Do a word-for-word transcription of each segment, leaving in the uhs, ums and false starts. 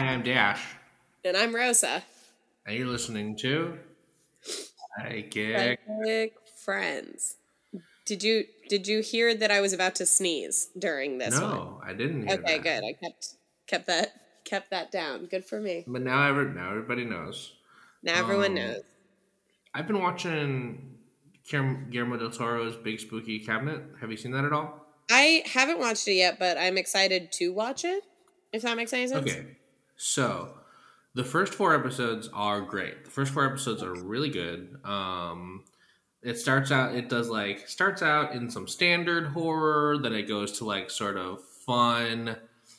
Hi, I'm Dash. And I'm Rosa. And you're listening to Psychic Friends. Did you did you hear that I was about to sneeze during this? No, one? I didn't hear okay, that. Okay, good. I kept kept that kept that down. Good for me. But now every, now everybody knows. Now um, everyone knows. I've been watching Guillermo del Toro's Big Spooky Cabinet. Have you seen that at all? I haven't watched it yet, but I'm excited to watch it, if that makes any sense. Okay, so the first four episodes are great. The first four episodes are really good. Um, it starts out, it does like, starts out in some standard horror, then it goes to like sort of fun,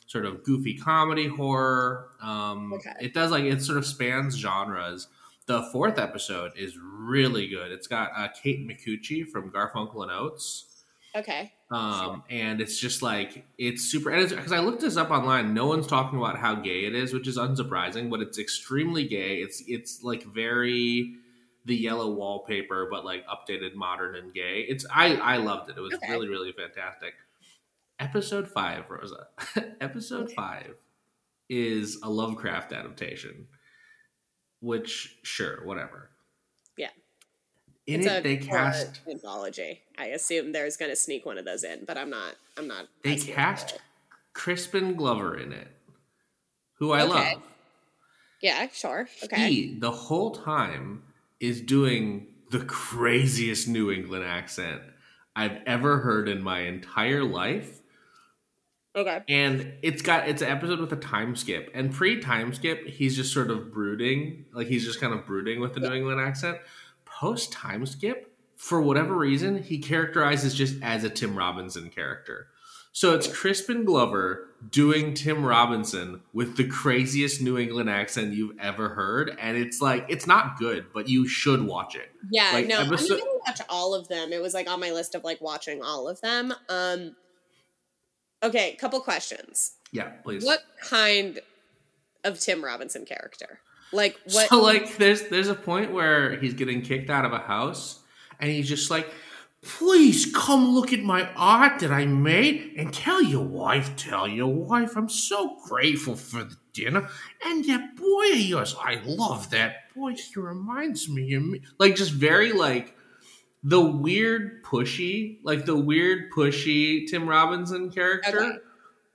sort of goofy comedy horror. Um, okay. It does like, it sort of spans genres. The fourth episode is really good. It's got uh, Kate Micucci from Garfunkel and Oates. Okay. Um, sure. And it's just like, it's super, and it's, because I looked this up online, no one's talking about how gay it is, which is unsurprising, but it's extremely gay. It's, it's like very the yellow wallpaper, but like updated, modern, and gay. It's, I, I loved it. It was okay. really, really fantastic. Episode five, Rosa. Episode okay. five is a Lovecraft adaptation, which sure, whatever. Yeah. In it's it, a, they cast uh, anthology. I assume there's going to sneak one of those in, but I'm not. I'm not. They cast Crispin Glover in it, who I okay. love. Yeah, sure. Okay. He the whole time is doing the craziest New England accent I've ever heard in my entire life. Okay. And it's got it's an episode with a time skip, and pre time skip, he's just sort of brooding, like he's just kind of brooding with the yeah. New England accent. Post time skip, for whatever reason, he characterizes just as a Tim Robinson character. So it's Crispin Glover doing Tim Robinson with the craziest New England accent you've ever heard, and it's like it's not good, but you should watch it. Yeah, like, no, episode- I'm gonna watch all of them. It was like on my list of like watching all of them. Um, okay, couple questions. Yeah, please. What kind of Tim Robinson character? Like what? So like there's there's a point where he's getting kicked out of a house and he's just like, please come look at my art that I made and tell your wife, tell your wife, I'm so grateful for the dinner and that boy of yours, I love that boy, he reminds me of me. Like just very like the weird pushy, like the weird pushy Tim Robinson character, okay.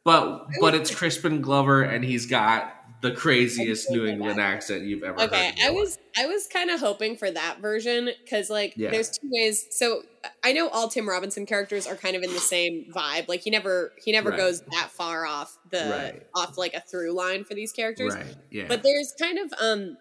but but it's Crispin Glover and he's got the craziest New England accent you've ever heard. Okay, I was I was kind of hoping for that version because, like, yeah. there's two ways. So I know all Tim Robinson characters are kind of in the same vibe. Like he never he never right. goes that far off the right. off like a through line for these characters. Right. Yeah. But there's kind of um,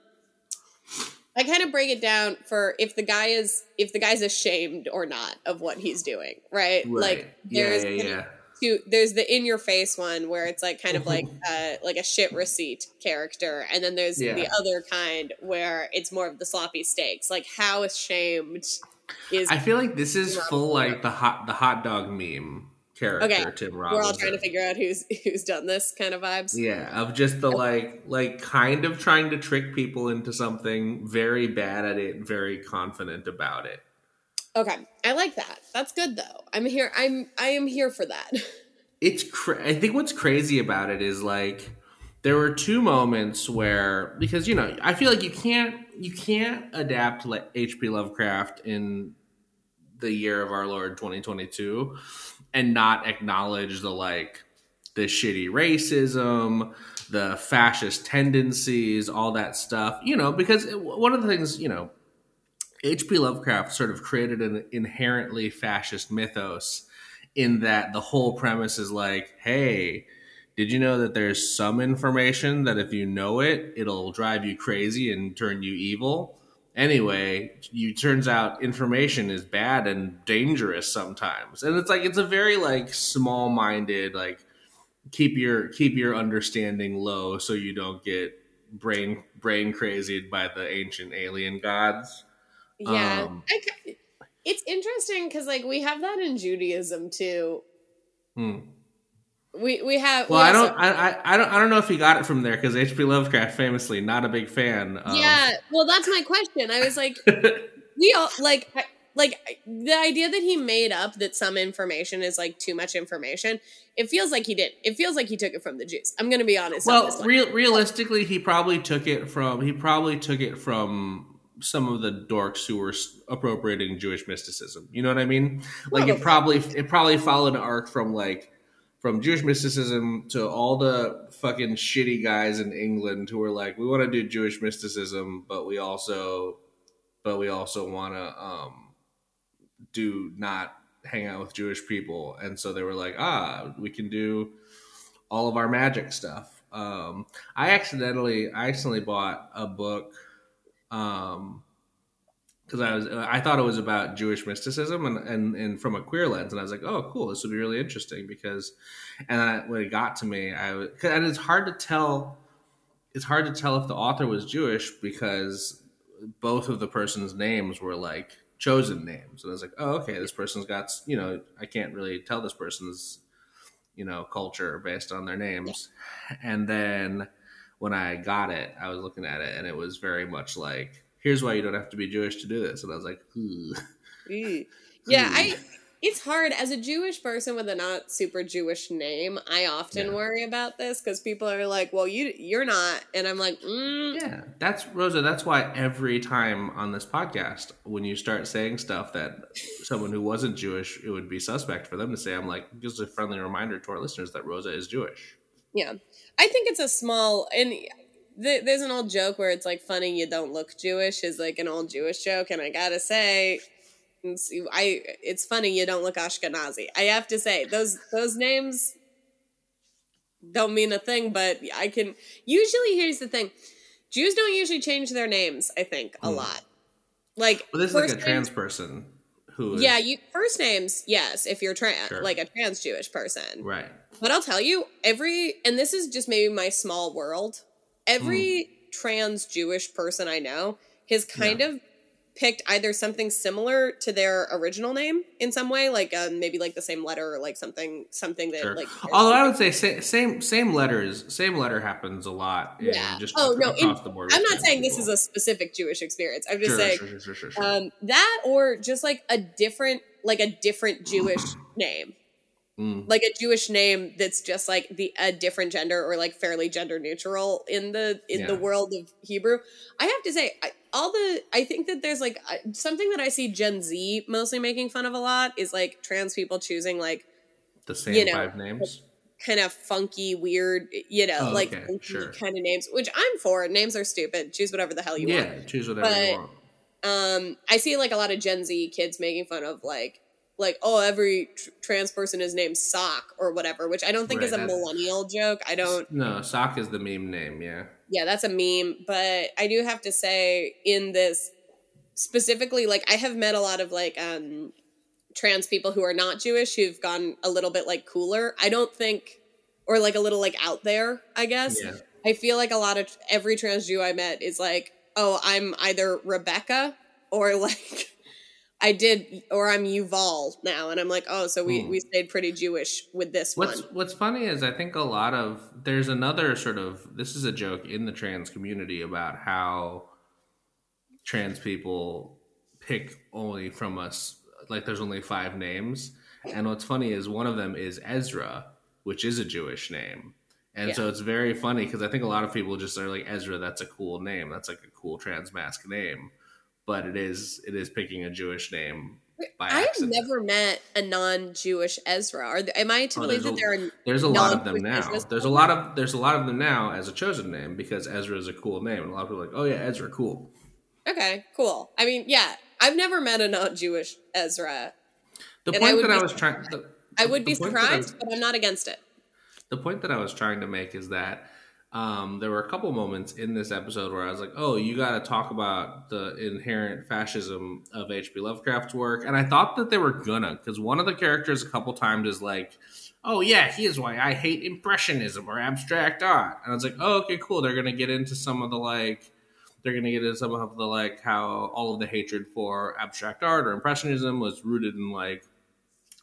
I kind of break it down for if the guy is if the guy's ashamed or not of what he's doing. Right. right. Like there's yeah, yeah, yeah. To, there's the in your face one where it's like kind of like uh, like a shit receipt character, and then there's yeah. the other kind where it's more of the sloppy steaks. Like how ashamed is? I feel like this is full like the hot the hot dog meme character. Okay. Tim Robinson. We're all trying to figure out who's who's done this kind of vibes. Yeah, of just the like like kind of trying to trick people into something, very bad at it, very confident about it. Okay, I like that. That's good though. I'm here. I'm I am here for that. It's. Cra- I think what's crazy about it is like there were two moments where because you know I feel like you can't you can't adapt like H P Lovecraft in the year of our Lord twenty twenty-two and not acknowledge the like the shitty racism, the fascist tendencies, all that stuff. You know, because it, one of the things you know. H P. Lovecraft sort of created an inherently fascist mythos in that the whole premise is like, hey, did you know that there's some information that if you know it, it'll drive you crazy and turn you evil? Anyway, you turns out information is bad and dangerous sometimes. And it's like it's a very like small-minded, like keep your keep your understanding low so you don't get brain brain crazied by the ancient alien gods. Yeah, um, I, it's interesting because like we have that in Judaism too. Hmm. We we have. Well, we I also, don't I, I don't I don't know if he got it from there because H P. Lovecraft famously not a big fan. Of... Yeah, well, that's my question. I was like, we all like like the idea that he made up that some information is like too much information, it feels like he did. It feels like he took it from the Jews. I'm going to be honest. Well, on re- realistically, he probably took it from he probably took it from some of the dorks who were appropriating Jewish mysticism. You know what I mean? Like probably. it probably it probably followed an arc from like from Jewish mysticism to all the fucking shitty guys in England who were like, we want to do Jewish mysticism, but we also but we also want to. Um, do not hang out with Jewish people. And so they were like, ah, we can do all of our magic stuff. Um, I accidentally, I accidentally bought a book um, because I was, I thought it was about Jewish mysticism and, and, and from a queer lens. And I was like, oh, cool. This would be really interesting because, and I, when it got to me, I was, and it's hard to tell, it's hard to tell if the author was Jewish because both of the person's names were like, chosen names, and I was like, oh, okay, this person's got, you know, I can't really tell this person's, you know, culture based on their names. And then when I got it, I was looking at it and it was very much like, here's why you don't have to be Jewish to do this. And I was like, mm. yeah, I, it's hard as a Jewish person with a not super Jewish name. I often yeah. worry about this because people are like, well, you, you're not. And I'm like, mm. yeah, that's Rosa. That's why every time on this podcast, when you start saying stuff that someone who wasn't Jewish, it would be suspect for them to say, I'm like, just a friendly reminder to our listeners that Rosa is Jewish. Yeah. I think it's a small, and th- there's an old joke where it's like funny. You don't look Jewish is like an old Jewish joke. And I gotta say, I it's funny you don't look Ashkenazi. I have to say those those names don't mean a thing, but I can usually. Here's the thing: Jews don't usually change their names. I think a mm. lot. Like, well, this is like a names, trans person who. Is... Yeah, you first names. Yes, if you're trans, sure. like a trans Jewish person, right? But I'll tell you, every and this is just maybe my small world. Every mm. trans Jewish person I know has kind yeah. of. picked either something similar to their original name in some way, like um, maybe like the same letter or like something something that sure. like. Although I would say sa- same same letters, same letter happens a lot. In yeah. Just oh no, in, the board I'm not saying people. This is a specific Jewish experience. I'm just sure, saying sure, sure, sure, sure, sure. Um, that or just like a different like a different Jewish name, mm. like a Jewish name that's just like the a different gender or like fairly gender neutral in the in yeah. the world of Hebrew. I have to say. I, All the, I think that there's like something that I see Gen Z mostly making fun of a lot is like trans people choosing like the same you know, five names, kind of funky, weird, you know, oh, like okay. funky sure. kind of names, which I'm for. Names are stupid. Choose whatever the hell you yeah, want. Yeah, choose whatever but, you want. Um, I see like a lot of Gen Z kids making fun of like, like oh, every tr- trans person is named Sock or whatever, which I don't think right, is a millennial joke. I don't. No, Sock is the meme name. Yeah. Yeah, that's a meme, but I do have to say in this specifically, like I have met a lot of like um, trans people who are not Jewish who've gone a little bit like cooler. I don't think, or like a little like out there, I guess. Yeah. I feel like a lot of every trans Jew I met is like, oh, I'm either Rebecca or like I did, or I'm Yuval now. And I'm like, oh, so we, hmm. we stayed pretty Jewish with this what's, one. What's funny is I think a lot of, there's another sort of, this is a joke in the trans community about how trans people pick only from us, like there's only five names. And what's funny is one of them is Ezra, which is a Jewish name. And yeah. so it's very funny because I think a lot of people just are like, Ezra, that's a cool name. That's like a cool trans masc name. But it is it is picking a Jewish name by accident. I've never met a non-Jewish Ezra. Are there, am I to oh, believe that a, there are there's a lot of them now. Ezra's there's a lot of there's a lot of them now as a chosen name because Ezra is a cool name, and a lot of people are like, oh yeah, Ezra, cool. Okay, cool. I mean, yeah, I've never met a non-Jewish Ezra. The point I that I was trying, I would be surprised, but I'm not against it. The point that I was trying to make is that. Um, there were a couple moments in this episode where I was like, oh, you got to talk about the inherent fascism of H P Lovecraft's work. And I thought that they were gonna, because one of the characters a couple times is like, oh, yeah, here's why I hate Impressionism or abstract art. And I was like, oh, okay, cool. They're going to get into some of the like, they're going to get into some of the like how all of the hatred for abstract art or Impressionism was rooted in like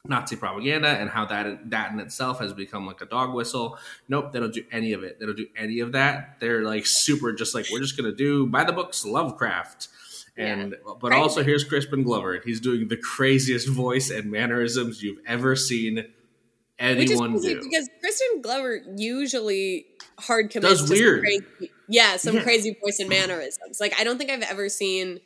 Nazi propaganda and how that that in itself has become like a dog whistle. Nope, they don't do any of it. They don't do any of that. They're like super just like, we're just going to do by the books Lovecraft. And yeah. But also here's Crispin Glover. He's doing the craziest voice and mannerisms you've ever seen anyone do. Because Crispin Glover usually hard commits Does to weird. Some crazy, yeah, some yeah. crazy voice and mannerisms. Like, I don't think I've ever seen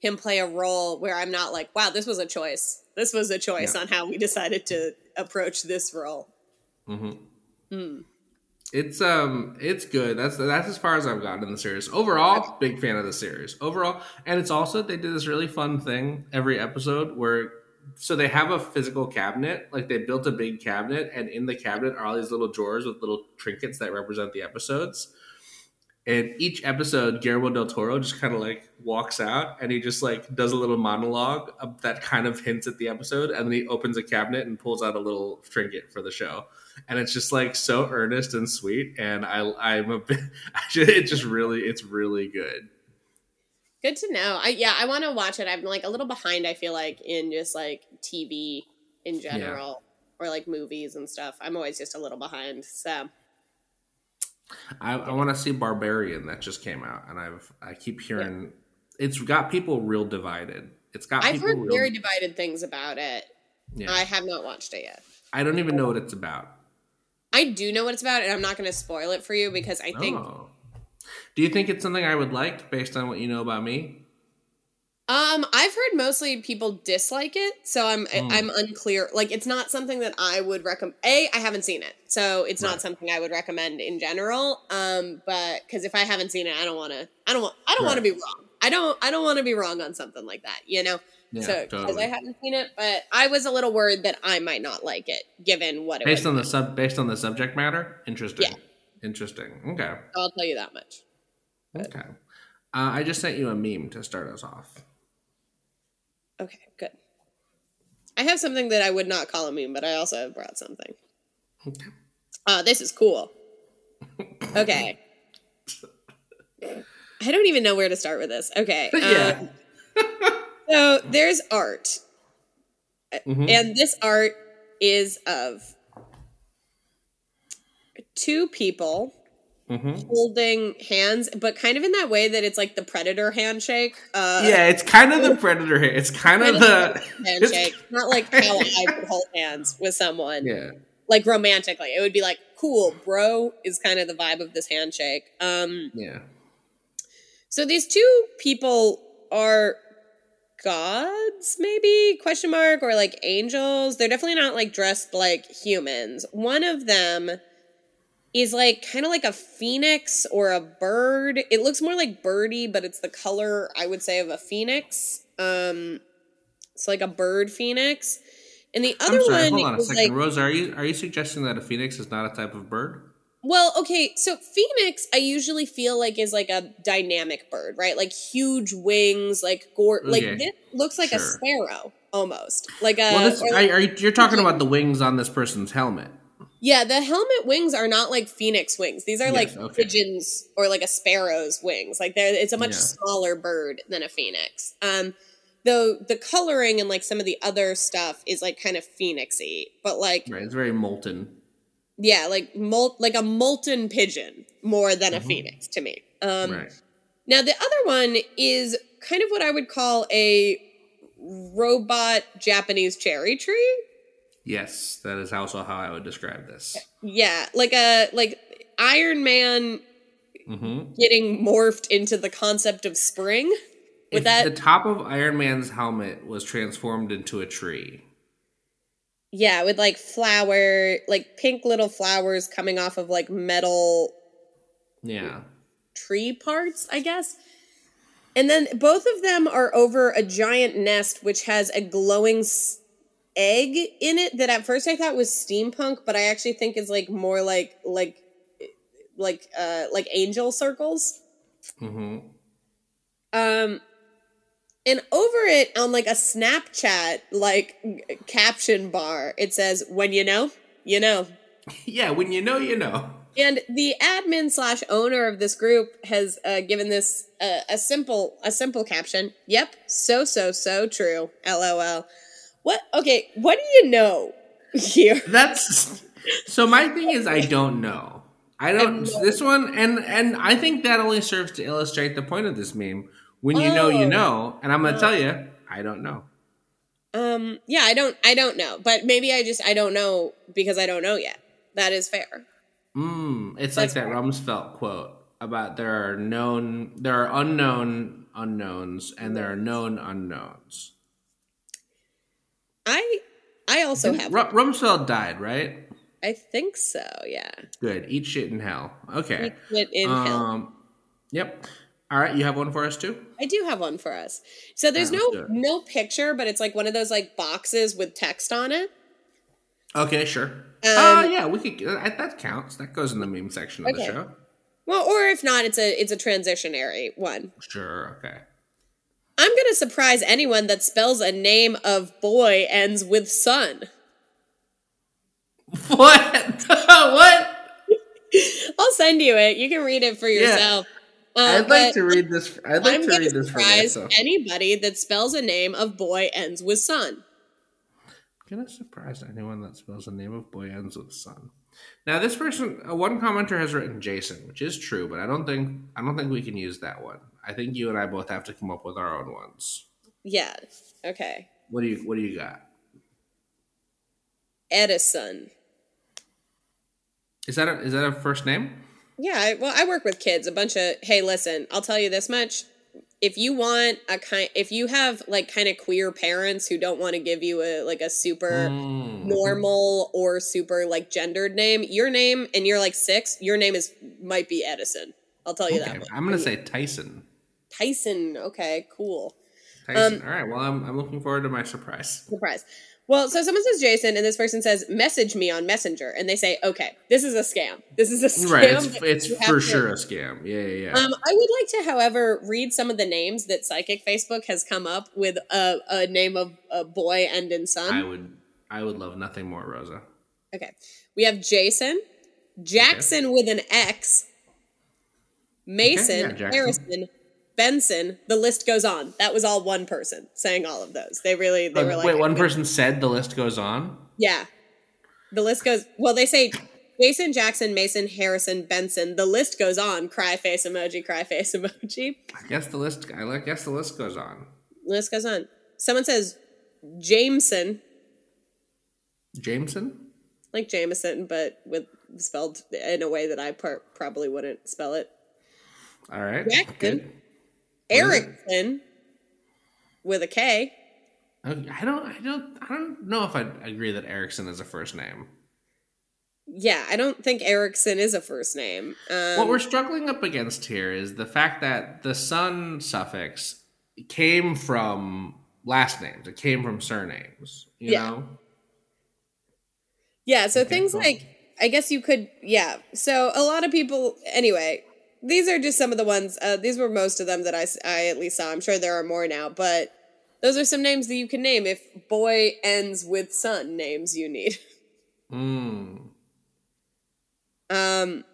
him play a role where I'm not like, wow, this was a choice. This was a choice yeah. on how we decided to approach this role. Mm-hmm. Mm. It's um, it's good. That's that's as far as I've gotten in the series. Overall, big fan of the series. Overall, and it's also they did this really fun thing every episode where so they have a physical cabinet, like they built a big cabinet, and in the cabinet are all these little drawers with little trinkets that represent the episodes. And each episode, Guillermo del Toro just kind of like walks out and he just like does a little monologue that kind of hints at the episode. And then he opens a cabinet and pulls out a little trinket for the show. And it's just like so earnest and sweet. And I, I'm a bit, it just really, it's really good. Good to know. I, yeah, I want to watch it. I'm like a little behind, I feel like, in just like T V in general yeah. or like movies and stuff. I'm always just a little behind. So. I, I want to see Barbarian that just came out, and I've I keep hearing yeah. it's got people real divided. It's got I've people heard real, very divided things about it. Yeah. I have not watched it yet. I don't even know what it's about. I do know what it's about, and I'm not going to spoil it for you because I no. think. Do you think it's something I would like based on what you know about me? Um, I've heard mostly people dislike it, so I'm mm. I'm unclear. Like, it's not something that I would recommend. A, I haven't seen it, so it's right. not something I would recommend in general. Um, but because if I haven't seen it, I don't want to. I don't want. I don't right. want to be wrong. I don't. I don't want to be wrong on something like that. You know. Yeah, so because totally. I haven't seen it, but I was a little worried that I might not like it, given what it based was on the sub based on the subject matter. Interesting. Yeah. Interesting. Okay. I'll tell you that much. But. Okay. Uh, I just sent you a meme to start us off. Okay, good. I have something that I would not call a meme, but I also have brought something. Uh, this is cool. Okay. I don't even know where to start with this. Okay. Uh, yeah. So there's art. Mm-hmm. And this art is of two people mm-hmm. holding hands, but kind of in that way that it's like the Predator handshake. Uh, yeah, it's kind of the Predator handshake. It's kind of the handshake. It's not like how I would hold hands with someone. Yeah, like romantically, it would be like cool, bro. Is kind of the vibe of this handshake. Um, yeah. So these two people are gods, maybe question mark or like angels. They're definitely not like dressed like humans. One of them is like kind of like a phoenix or a bird. It looks more like birdie, but it's the color, I would say, of a phoenix. Um, it's like a bird phoenix. And the other I'm sorry, one hold on a is second. Like, Rose, are you are you suggesting that a phoenix is not a type of bird? Well, okay, so phoenix, I usually feel like is like a dynamic bird, right? Like huge wings, like gore. Okay. Like this looks like sure. a sparrow almost, like a. Well, this, like, are, are you, you're talking like, about the wings on this person's helmet. Yeah, the helmet wings are not like phoenix wings. These are yes, like okay. pigeons or like a sparrow's wings. Like they're, it's a much yeah. smaller bird than a phoenix. Um, though the coloring and like some of the other stuff is like kind of phoenixy, but like right, it's very molten. Yeah, like molt, like a molten pigeon more than mm-hmm. a phoenix to me. Um, right. Now the other one is kind of what I would call a robot Japanese cherry tree. Yes, that is also how I would describe this. Yeah, like a like Iron Man mm-hmm. getting morphed into the concept of spring. With if that, the top of Iron Man's helmet was transformed into a tree. Yeah, with like flower, like pink little flowers coming off of like metal. Yeah. Tree parts, I guess. And then both of them are over a giant nest which has a glowing St- egg in it that at first I thought was steampunk, but I actually think is like more like like like uh like angel circles. Mm-hmm. Um, and over it on like a Snapchat like g- caption bar, it says, "When you know, you know." Yeah, when you know, you know. And the admin slash owner of this group has uh, given this uh, a simple a simple caption. Yep, so so so true. LOL. What? Okay, what do you know here? That's so my thing is I don't know. I don't I know. This one and and I think that only serves to illustrate the point of this meme, When you oh. know, you know. And I'm going to oh. tell you, I don't know. Um. Yeah, I don't I don't know. But maybe I just, I don't know because I don't know yet. That is fair. Mm, it's That's like that fair. Rumsfeld quote about there are known, there are unknown unknowns and there are known unknowns. I I also have R- Rumsfeld died, right? I think so, yeah. Good. Eat shit in hell. Okay. Eat shit in um, hell. Yep. All right, you have one for us too? I do have one for us. So there's yeah, no no picture, but it's like one of those like boxes with text on it. Okay, sure. Oh um, uh, yeah, we could. That counts. That goes in the meme section of okay. the show. Well, or if not, it's a it's a transitionary one. Sure. Okay. I'm gonna surprise anyone that spells a name of boy ends with son. What? What? I'll send you it. You can read it for yourself. Yeah. Um, I'd like to read this. I'd like I'm to read this for myself. Anybody that spells a name of boy ends with son. I'm going to surprise anyone that spells the name of boy ends with son. Now, this person, uh, one commenter has written Jason, which is true, but I don't think I don't think we can use that one. I think you and I both have to come up with our own ones. Yeah. Okay. What do you What do you got? Edison. Is that a, is that a first name? Yeah. I, well, I work with kids. A bunch of hey, listen, I'll tell you this much. If you want a kind, if you have like kind of queer parents who don't want to give you a like a super mm. normal or super like gendered name, your name, and you're like six, your name is might be Edison. I'll tell you okay. that. One. I'm gonna say Tyson. Tyson. Okay, cool. Tyson. Um, All right. Well, I'm I'm looking forward to my surprise. Surprise. Well, so someone says Jason, and this person says, message me on Messenger. And they say, okay, this is a scam. This is a scam. Right, it's, it's for sure a scam. Yeah, yeah, yeah. Um, I would like to, however, read some of the names that Psychic Facebook has come up with a, a name of a boy and in son. I would I would love nothing more, Rosa. Okay. We have Jason, Jackson okay. with an X, Mason, okay, yeah, Harrison, Benson, the list goes on. That was all one person saying all of those. They really, they were Wait, like... Wait, one person said the list goes on? Yeah. The list goes... Well, they say Jason, Jackson, Mason, Harrison, Benson. The list goes on. Cry face emoji, cry face emoji. I guess the list... I guess the list goes on. List goes on. Someone says Jameson. Jameson? Like Jameson, but with spelled in a way that I par- probably wouldn't spell it. All right. Jackson. Good. Erickson with a K. I don't, I don't, I don't know if I agree that Erickson is a first name. Yeah, I don't think Erickson is a first name. Um, what we're struggling up against here is the fact that the son suffix came from last names. It came from surnames. You yeah. know. Yeah. So okay, things cool. like, I guess you could. Yeah. So a lot of people, anyway. These are just some of the ones, uh, these were most of them that I, I at least saw. I'm sure there are more now, but those are some names that you can name if boy ends with son names you need. Mm. Um,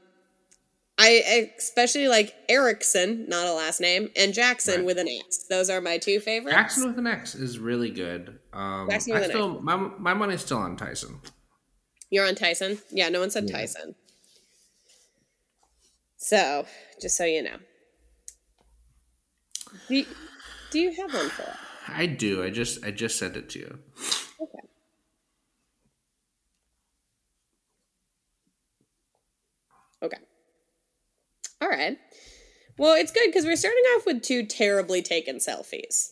I especially like Erickson, not a last name, and Jackson right. with an X. Those are my two favorites. Jackson with an X is really good. Um, Jackson with I an still, X. My, my money's still on Tyson. You're on Tyson? Yeah, no one said yeah. Tyson. So, just so you know. Do you, do you have one for us? I do. I just I just sent it to you. Okay. Okay. All right. Well, it's good because we're starting off with two terribly taken selfies.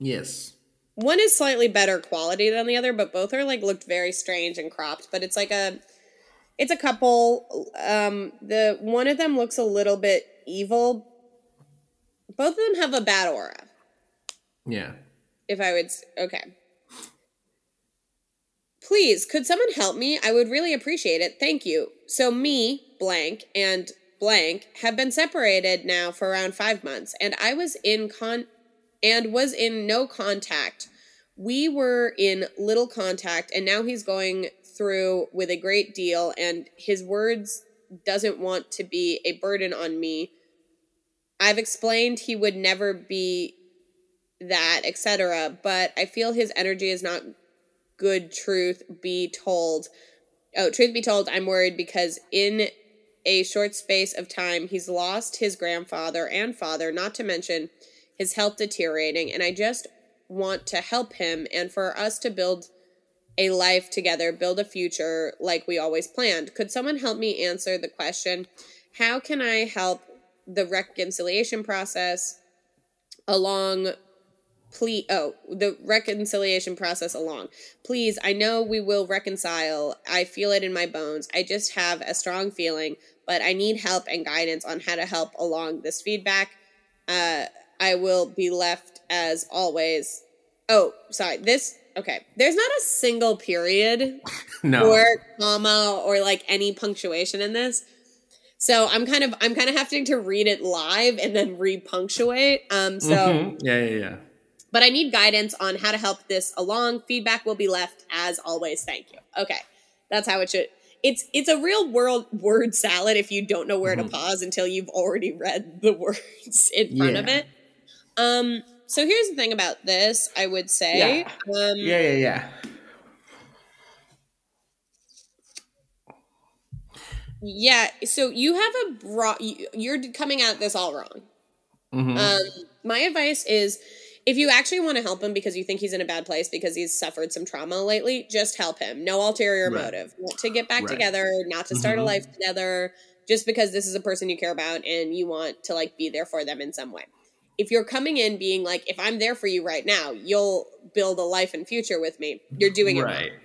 Yes. One is slightly better quality than the other, but both are like looked very strange and cropped, but it's like a It's a couple. Um, the one of them looks a little bit evil. Both of them have a bad aura. Yeah. If I would... Okay. Please, could someone help me? I would really appreciate it. Thank you. So me, blank, and blank have been separated now for around five months. And I was in con... And was in no contact. We were in little contact. And now he's going... through with a great deal, and his words doesn't want to be a burden on me. I've explained he would never be that, et cetera, but I feel his energy is not good, truth be told. Oh, truth be told, I'm worried because in a short space of time, he's lost his grandfather and father, not to mention his health deteriorating, and I just want to help him and for us to build a life together, build a future like we always planned. Could someone help me answer the question, how can I help the reconciliation process along, please, oh, the reconciliation process along. Please, I know we will reconcile. I feel it in my bones. I just have a strong feeling, but I need help and guidance on how to help along this feedback. Uh, I will be left as always. Oh, sorry, this... Okay, there's not a single period no. or comma or like any punctuation in this. So I'm kind of I'm kind of having to read it live and then re-punctuate. Um, so mm-hmm. yeah, yeah, yeah. But I need guidance on how to help this along. Feedback will be left as always. Thank you. Okay, that's how it should. It's it's a real world word salad if you don't know where mm-hmm. to pause until you've already read the words in front yeah. of it. Um. So here's the thing about this, I would say. Yeah, um, yeah, yeah, yeah. Yeah, so you have a broad... You're coming at this all wrong. Mm-hmm. Um, my advice is, if you actually want to help him because you think he's in a bad place because he's suffered some trauma lately, just help him. No ulterior right. motive. Not to get back right. together, not to start mm-hmm. a life together, just because this is a person you care about and you want to like be there for them in some way. If you're coming in being like, if I'm there for you right now, you'll build a life and future with me. You're doing it right. Wrong.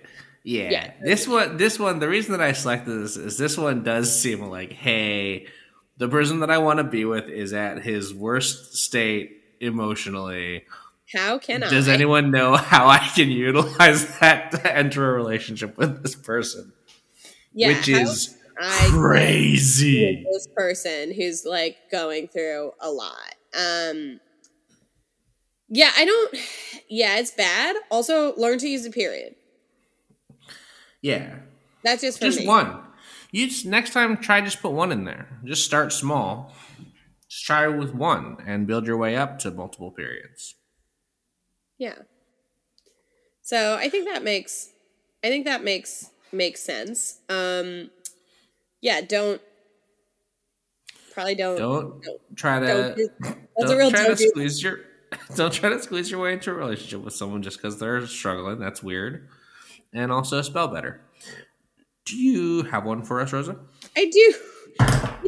Yeah. yeah. This one, this one, the reason that I selected this is this one does seem like, hey, the person that I want to be with is at his worst state emotionally. How can Does I? Does anyone know how I can utilize that to enter a relationship with this person? Yeah. Which is I crazy. This person who's like going through a lot. Um, yeah, I don't, yeah, it's bad. Also, learn to use a period. Yeah. That's just for Just me. One. You just, next time, try just put one in there. Just start small. Just try with one and build your way up to multiple periods. Yeah. So I think that makes, I think that makes, makes sense. Um, yeah, don't. Probably don't, don't don't try to don't do, that's don't a real try to squeeze your don't try to squeeze your way into a relationship with someone just because they're struggling. That's weird. And also spell better. Do you have one for us, Rosa? I do.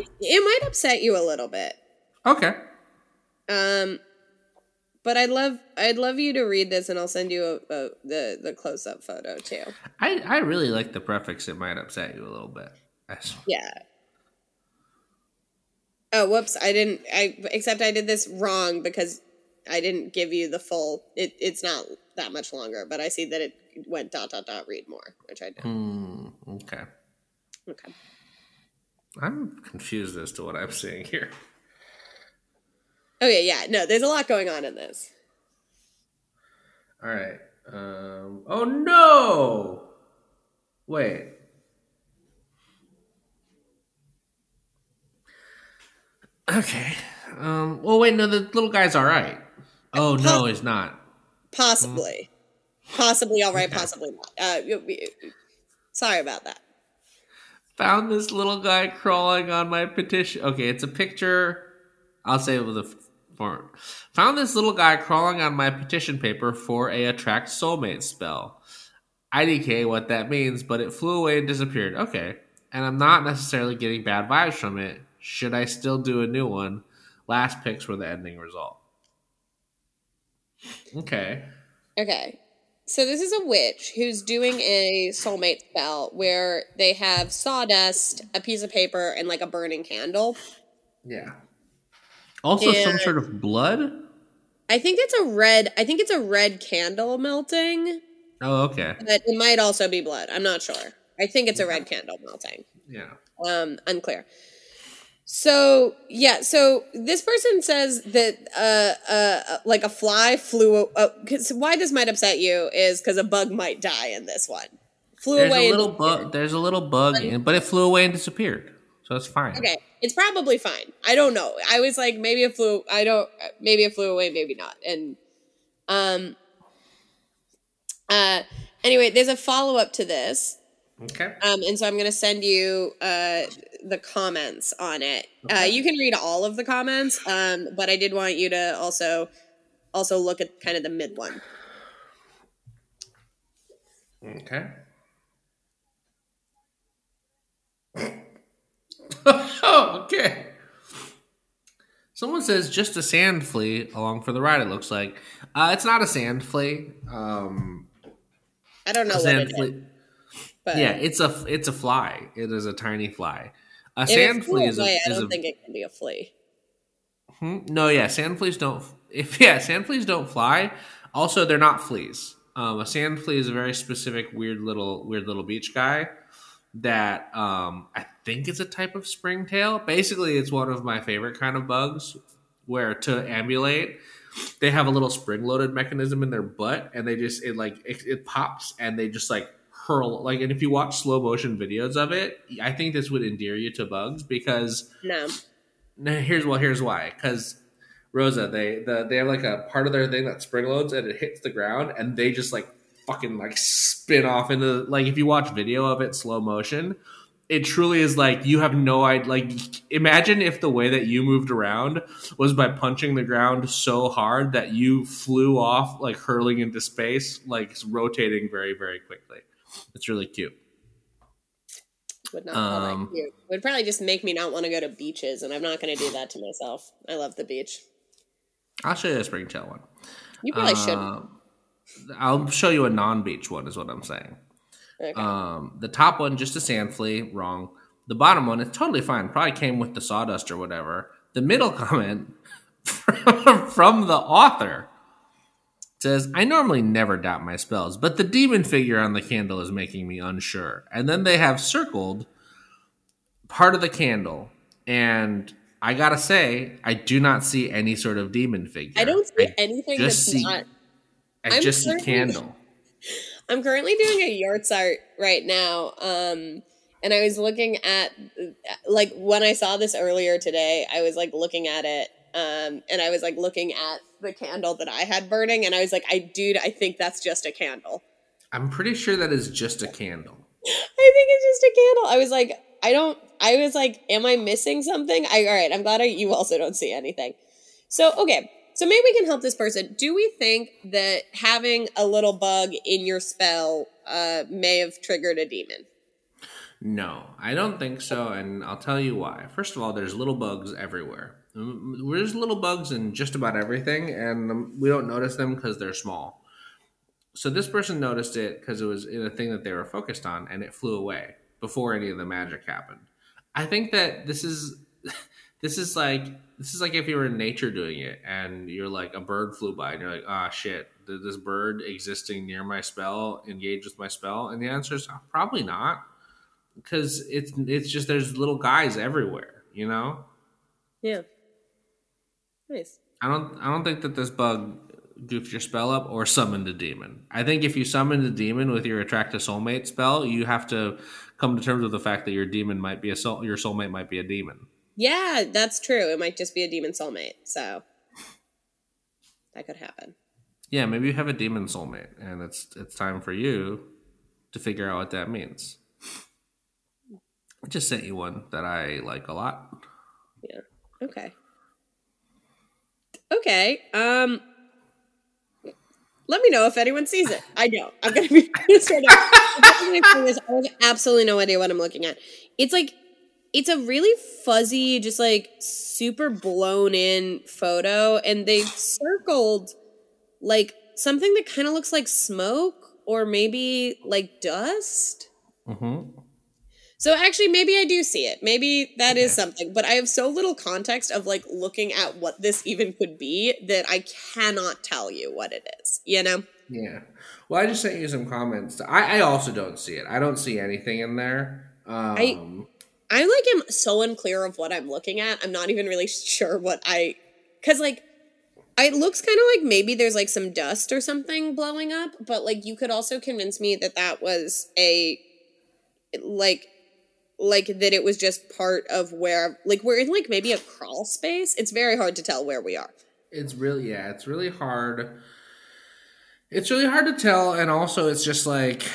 It, it might upset you a little bit. Okay. Um, but I'd love I'd love you to read this, and I'll send you a, a, the the close up photo too. I I really like the prefix. It might upset you a little bit. Yeah. Oh, whoops, I didn't, I, except I did this wrong because I didn't give you the full, it, it's not that much longer, but I see that it went dot, dot, dot, read more, which I did. Mm, okay. Okay. I'm confused as to what I'm seeing here. Okay, yeah, no, there's a lot going on in this. All right. Um, oh, no! Wait. Okay. Um, well, wait, no, the little guy's all right. Oh, Poss- no, he's not. Possibly. Mm. Possibly all right, yeah. Possibly not. Uh, sorry about that. Found this little guy crawling on my petition. Okay, it's a picture. I'll say it with a form. Found this little guy crawling on my petition paper for a attract soulmate spell. I D K what that means, but it flew away and disappeared. Okay. And I'm not necessarily getting bad vibes from it. Should I still do a new one? Last picks were the ending result. Okay. Okay. So this is a witch who's doing a soulmate spell where they have sawdust, a piece of paper, and like a burning candle. Yeah. Also and some sort of blood? I think it's a red I think it's a red candle melting. Oh, okay. But it might also be blood. I'm not sure. I think it's a red candle melting. Yeah. Um, unclear. So, yeah, so this person says that, uh, uh, like a fly flew, uh, cause why this might upset you is because a bug might die in this one. Flew there's away. A little bu- there's a little bug, in, but it flew away and disappeared. So it's fine. Okay. It's probably fine. I don't know. I was like, maybe it flew, I don't, maybe it flew away, maybe not. And, um, uh, anyway, there's a follow-up to this. Okay. Um, and so I'm going to send you uh, the comments on it. Okay. Uh, you can read all of the comments, um, but I did want you to also also look at kind of the mid one. Okay. Okay. Someone says just a sand flea along for the ride, it looks like. Uh, it's not a sand flea. Um, I don't know what it flea. is. But yeah, it's a it's a fly. It is a tiny fly. A sand flea is a. Way, I is don't a, think it can be a flea. Hmm? No, yeah, sand fleas don't. If yeah, sand fleas don't fly. Also, they're not fleas. Um, a sand flea is a very specific, weird little, weird little beach guy that um, I think is a type of springtail. Basically, it's one of my favorite kind of bugs. Where to ambulate, they have a little spring-loaded mechanism in their butt, and they just it like it, it pops, and they just like. Hurl like, and if you watch slow motion videos of it, I think this would endear you to bugs because no, no here's well, here's why. Because Rosa, they the, they have like a part of their thing that spring loads and it hits the ground, and they just like fucking like spin off into like if you watch video of it slow motion, it truly is like you have no idea. Like imagine if the way that you moved around was by punching the ground so hard that you flew off like hurling into space, like rotating very very quickly. It's really cute. Would not call um, that cute. It would probably just make me not want to go to beaches, and I'm not going to do that to myself. I love the beach. I'll show you a springtail one. You probably uh, shouldn't. I'll show you a non-beach one is what I'm saying. Okay. Um, the top one, just a sand flea. Wrong. The bottom one, it's totally fine. Probably came with the sawdust or whatever. The middle comment from, from the author says, I normally never doubt my spells, but the demon figure on the candle is making me unsure. And then they have circled part of the candle. And I gotta say, I do not see any sort of demon figure. I don't see I anything that's see, not. I I'm just see candle. I'm currently doing a Yarts art right now. Um, and I was looking at, like, when I saw this earlier today, I was, like, looking at it. Um, and I was like looking at the candle that I had burning, and I was like, I dude, I think that's just a candle. I'm pretty sure that is just a candle. I think it's just a candle. I was like, I don't, I was like, am I missing something? I, all right, I'm glad I, you also don't see anything. So, okay. So maybe we can help this person. Do we think that having a little bug in your spell uh, may have triggered a demon? No, I don't think so. And I'll tell you why. First of all, there's little bugs everywhere. There's little bugs in just about everything, and we don't notice them because they're small. So this person noticed it because it was in a thing that they were focused on, and it flew away before any of the magic happened. I think that this is this is like this is like if you were in nature doing it, and you're like a bird flew by, and you're like, ah, oh, shit, did this bird existing near my spell engage with my spell? And the answer is oh, probably not, because it's it's just there's little guys everywhere, you know? Yeah. Nice. I don't. I don't think that this bug goofed your spell up or summoned a demon. I think if you summoned a demon with your attract a soulmate spell, you have to come to terms with the fact that your demon might be a soul. Your soulmate might be a demon. Yeah, that's true. It might just be a demon soulmate. So that could happen. Yeah, maybe you have a demon soulmate, and it's it's time for you to figure out what that means. I just sent you one that I like a lot. Yeah. Okay. Okay. Um, let me know if anyone sees it. I don't. I'm going to be honest right now. I have absolutely no idea what I'm looking at. It's like, it's a really fuzzy, just like super blown in photo. And they've circled like something that kind of looks like smoke or maybe like dust. Mm-hmm. So actually, maybe I do see it. Maybe that okay. is something. But I have so little context of, like, looking at what this even could be that I cannot tell you what it is, you know? Yeah. Well, I just sent you some comments. I, I also don't see it. I don't see anything in there. Um, I, I, like, am so unclear of what I'm looking at. I'm not even really sure what I – because, like, it looks kind of like maybe there's, like, some dust or something blowing up. But, like, you could also convince me that that was a, like – like that it was just part of where, like we're in like maybe a crawl space. It's very hard to tell where we are. It's really, yeah, it's really hard. It's really hard to tell. And also it's just like,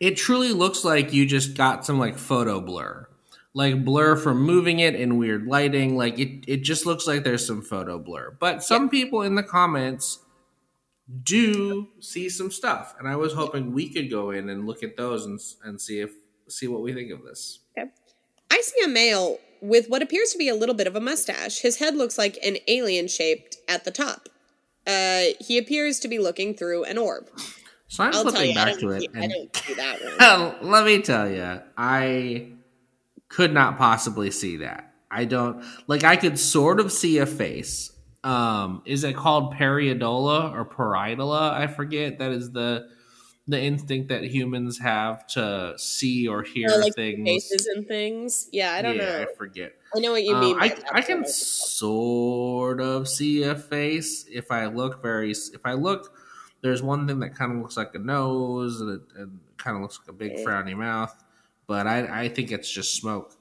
It truly looks like you just got some like photo blur, like blur from moving it in weird lighting. Like it, it just looks like there's some photo blur. But some yeah. people in the comments do see some stuff, and I was hoping we could go in and look at those and and see if see what we think of this. Okay, I see a male with what appears to be a little bit of a mustache. His head looks like an alien shaped at the top. Uh, he appears to be looking through an orb. So I'm I'll flipping you, back to it. See, and I don't see that one. Let me tell you, I could not possibly see that. I don't, like, I could sort of see a face. Um, is it called pareidolia or pareidolia? I forget. That is the the instinct that humans have to see or hear or like things. Faces and things. Yeah, I don't yeah, know. I forget. I know what you mean. Uh, by I, that. I can sort of see a face if I look very, if I look. There's one thing that kind of looks like a nose and it, it kind of looks like a big okay. frowny mouth, but I, I think it's just smoke.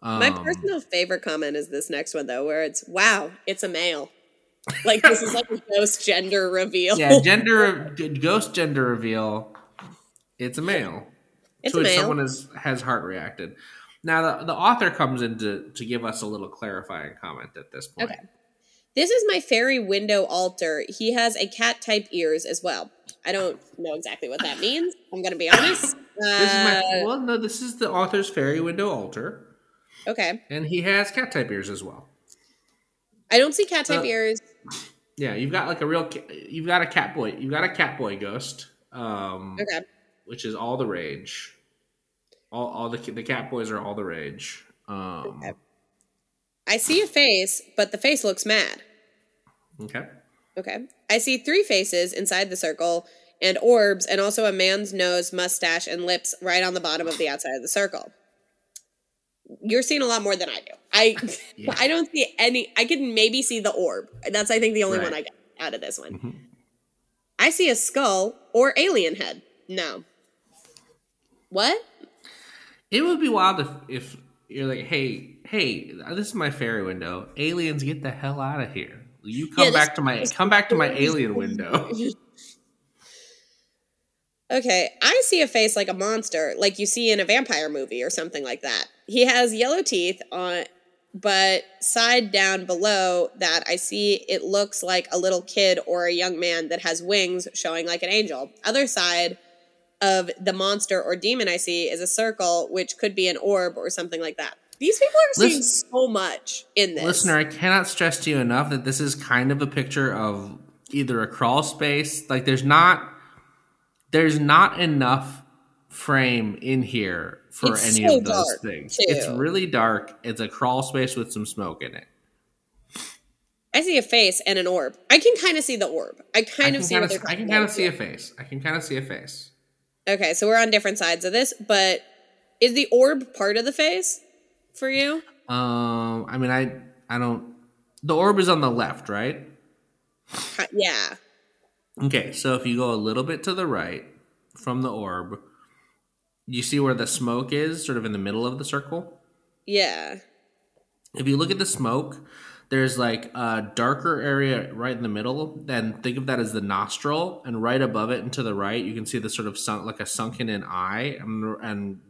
Um, My personal favorite comment is this next one, though, where it's, wow, it's a male. Like, this is like a ghost gender reveal. Yeah, gender ghost gender reveal. It's a male. It's to a which male. Someone has, has heart reacted. Now, the, the author comes in to, to give us a little clarifying comment at this point. Okay. This is my fairy window altar. He has a cat-type ears as well. I don't know exactly what that means. I'm going to be honest. Uh, this is my, well, no, this is the author's fairy window altar. Okay. And he has cat-type ears as well. I don't see cat-type uh, ears. Yeah, you've got like a real, you've got a cat boy, you've got a cat boy ghost. Um, okay. Which is all the rage. All, all the the cat boys are all the rage. Um, okay. I see a face, but the face looks mad. Okay. Okay. I see three faces inside the circle and orbs and also a man's nose, mustache, and lips right on the bottom of the outside of the circle. You're seeing a lot more than I do. I yeah. I don't see any. I can maybe see the orb. That's, I think, the only right. one I got out of this one. Mm-hmm. I see a skull or alien head. No. What? It would be wild if, if you're like, hey, hey, this is my fairy window. Aliens, get the hell out of here. You come yeah, back to my come back to my alien window. Okay, I see a face like a monster, like you see in a vampire movie or something like that. He has yellow teeth on, but side down below that, I see it looks like a little kid or a young man that has wings showing like an angel. Other side of the monster or demon I see is a circle, which could be an orb or something like that. These people are seeing Listen, so much in this. Listener, I cannot stress to you enough that this is kind of a picture of either a crawl space. Like, there's not there's not enough frame in here for it's any so of those things. Too. It's really dark. It's a crawl space with some smoke in it. I see a face and an orb. I can kind of see the orb. I kind I of see kind what of, they're I can kind of see a face. I can kind of see a face. Okay, so we're on different sides of this, but is the orb part of the face? For you? Um, I mean, I I don't... The orb is on the left, right? Yeah. Okay, so if you go a little bit to the right from the orb, you see where the smoke is, sort of in the middle of the circle? Yeah. If you look at the smoke, there's like a darker area right in the middle, and think of that as the nostril, and right above it and to the right, you can see the sort of sun, like a sunken-in eye, and... and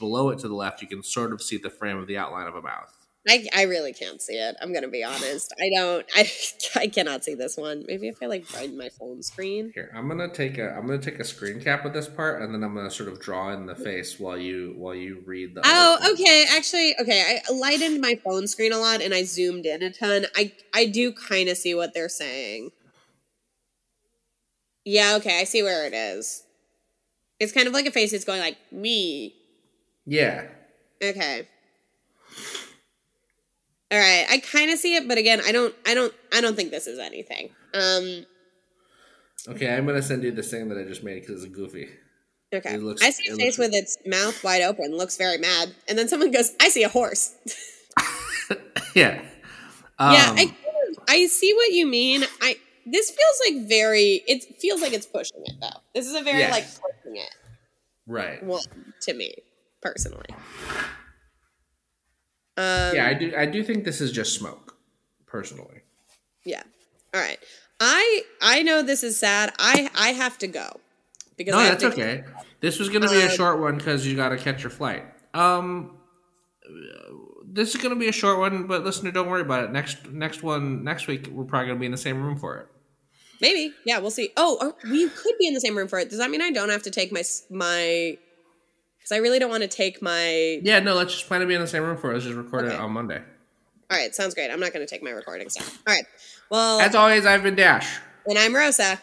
below it to the left, you can sort of see the frame of the outline of a mouth. I, I really can't see it. I'm going to be honest. I don't. I, I cannot see this one. Maybe if I like brighten my phone screen. Here, I'm gonna take a. I'm gonna take a screen cap of this part, and then I'm gonna sort of draw in the face while you while you read the. Oh, okay. Actually, okay. I lightened my phone screen a lot, and I zoomed in a ton. I I do kind of see what they're saying. Yeah. Okay. I see where it is. It's kind of like a face that's going like me. Yeah. Okay. All right. I kind of see it, but again, I don't, I don't, I don't think this is anything. Um. Okay, I'm gonna send you this thing that I just made because it's goofy. Okay. It looks, I see a face with its mouth wide open, looks very mad, and then someone goes, "I see a horse." Yeah. Um, yeah. I, I see what you mean. I this feels like very. It feels like it's pushing it though. This is a very yes. like pushing it. Right. Well, to me. Personally, um, yeah, I do. I do think this is just smoke. Personally, yeah. All right, I I know this is sad. I I have to go. Because no, I that's okay. This was going to uh, be a short one because you got to catch your flight. Um, this is going to be a short one, but listener, don't worry about it. Next, next one, next week, we're probably going to be in the same room for it. Maybe, yeah, we'll see. Oh, we could be in the same room for it. Does that mean I don't have to take my my? Because I really don't want to take my. Yeah, no. Let's just plan to be in the same room for it. Let's just record okay. it on Monday. All right, sounds great. I'm not going to take my recording stuff. All right. Well, as always, I've been Dash, and I'm Rosa,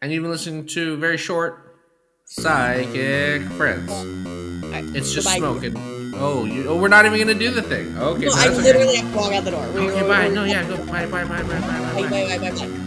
and you've been listening to very short Psychic Friends. Right. It's just Goodbye. Smoking. Oh, you, oh, we're not even going to do the thing. Okay. No, so I literally okay. have to walk out the door. Okay, we're, bye. We're, no, yeah, go. Bye, bye, bye, bye, bye, bye, bye, bye, bye, bye. bye.